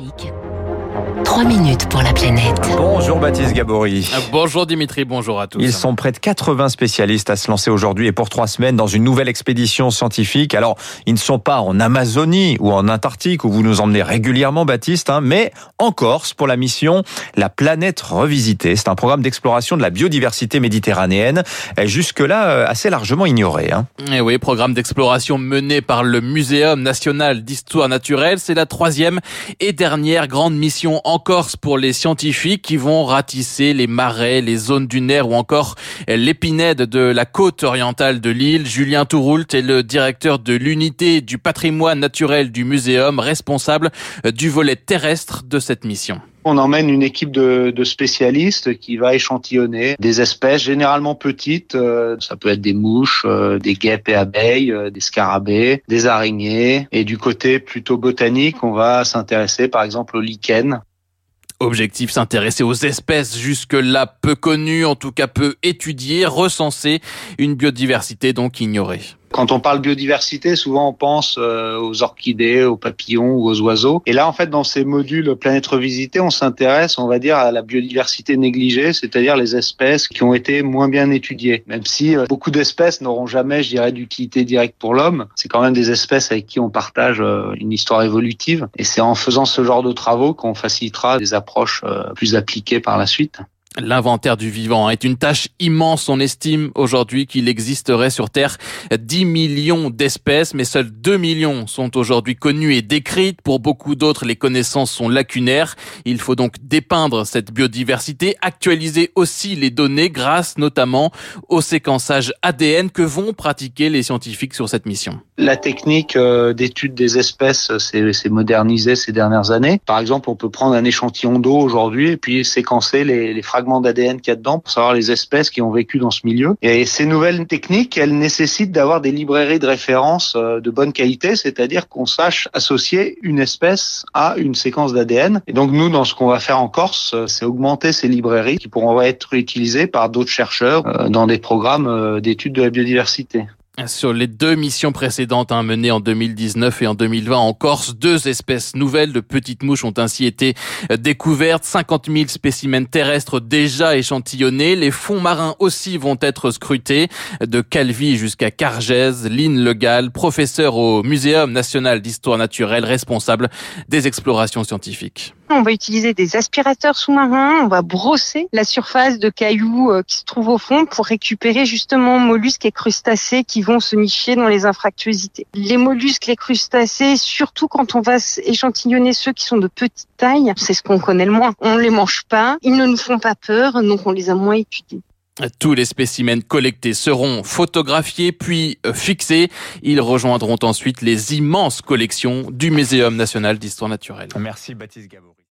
scientifique. 3 minutes pour la planète. Bonjour Baptiste Gaboriau. Bonjour Dimitri, bonjour à tous. Ils sont près de 80 spécialistes à se lancer aujourd'hui et pour 3 semaines dans une nouvelle expédition scientifique. Alors, ils ne sont pas en Amazonie ou en Antarctique où vous nous emmenez régulièrement Baptiste, mais en Corse pour la mission La Planète Revisitée. C'est un programme d'exploration de la biodiversité méditerranéenne, jusque-là assez largement ignoré. Et oui, programme d'exploration mené par le Muséum National d'Histoire Naturelle. C'est la 3e et dernière grande mission en Corse pour les scientifiques qui vont ratisser les marais, les zones dunaires ou encore l'épinède de la côte orientale de l'île. Julien Touroult est le directeur de l'unité du patrimoine naturel du muséum, responsable du volet terrestre de cette mission. On emmène une équipe de spécialistes qui va échantillonner des espèces généralement petites. Ça peut être des mouches, des guêpes et abeilles, des scarabées, des araignées. Et du côté plutôt botanique, on va s'intéresser par exemple aux lichens. Objectif, s'intéresser aux espèces jusque-là peu connues, en tout cas peu étudiées, recenser une biodiversité donc ignorée. Quand on parle biodiversité, souvent on pense aux orchidées, aux papillons ou aux oiseaux. Et là, en fait, dans ces modules Planète Revisitée, on s'intéresse, on va dire, à la biodiversité négligée, c'est-à-dire les espèces qui ont été moins bien étudiées. Même si beaucoup d'espèces n'auront jamais, je dirais, d'utilité directe pour l'homme, c'est quand même des espèces avec qui on partage une histoire évolutive. Et c'est en faisant ce genre de travaux qu'on facilitera des approches plus appliquées par la suite. L'inventaire du vivant est une tâche immense. On estime aujourd'hui qu'il existerait sur Terre 10 millions d'espèces, mais seuls 2 millions sont aujourd'hui connues et décrites. Pour beaucoup d'autres, les connaissances sont lacunaires. Il faut donc dépeindre cette biodiversité, actualiser aussi les données grâce notamment au séquençage ADN que vont pratiquer les scientifiques sur cette mission. La technique d'étude des espèces s'est modernisée ces dernières années. Par exemple, on peut prendre un échantillon d'eau aujourd'hui et puis séquencer les fragments d'ADN qu'il y a dedans pour savoir les espèces qui ont vécu dans ce milieu. Et ces nouvelles techniques, elles nécessitent d'avoir des librairies de référence de bonne qualité, c'est-à-dire qu'on sache associer une espèce à une séquence d'ADN. Et donc nous, dans ce qu'on va faire en Corse, c'est augmenter ces librairies qui pourront être utilisées par d'autres chercheurs dans des programmes d'études de la biodiversité. Sur les 2 missions précédentes menées en 2019 et en 2020 en Corse, 2 espèces nouvelles de petites mouches ont ainsi été découvertes. 50 000 spécimens terrestres déjà échantillonnés. Les fonds marins aussi vont être scrutés. De Calvi jusqu'à Cargèse, Line Le Gall, professeur au Muséum National d'Histoire Naturelle, responsable des explorations scientifiques. On va utiliser des aspirateurs sous-marins, on va brosser la surface de cailloux qui se trouvent au fond pour récupérer justement mollusques et crustacés qui vont se nicher dans les infractuosités. Les mollusques, les crustacés, surtout quand on va échantillonner ceux qui sont de petite taille, c'est ce qu'on connaît le moins. On ne les mange pas, ils ne nous font pas peur, donc on les a moins étudiés. Tous les spécimens collectés seront photographiés puis fixés. Ils rejoindront ensuite les immenses collections du Muséum National d'Histoire Naturelle. Merci Baptiste Gaboriau.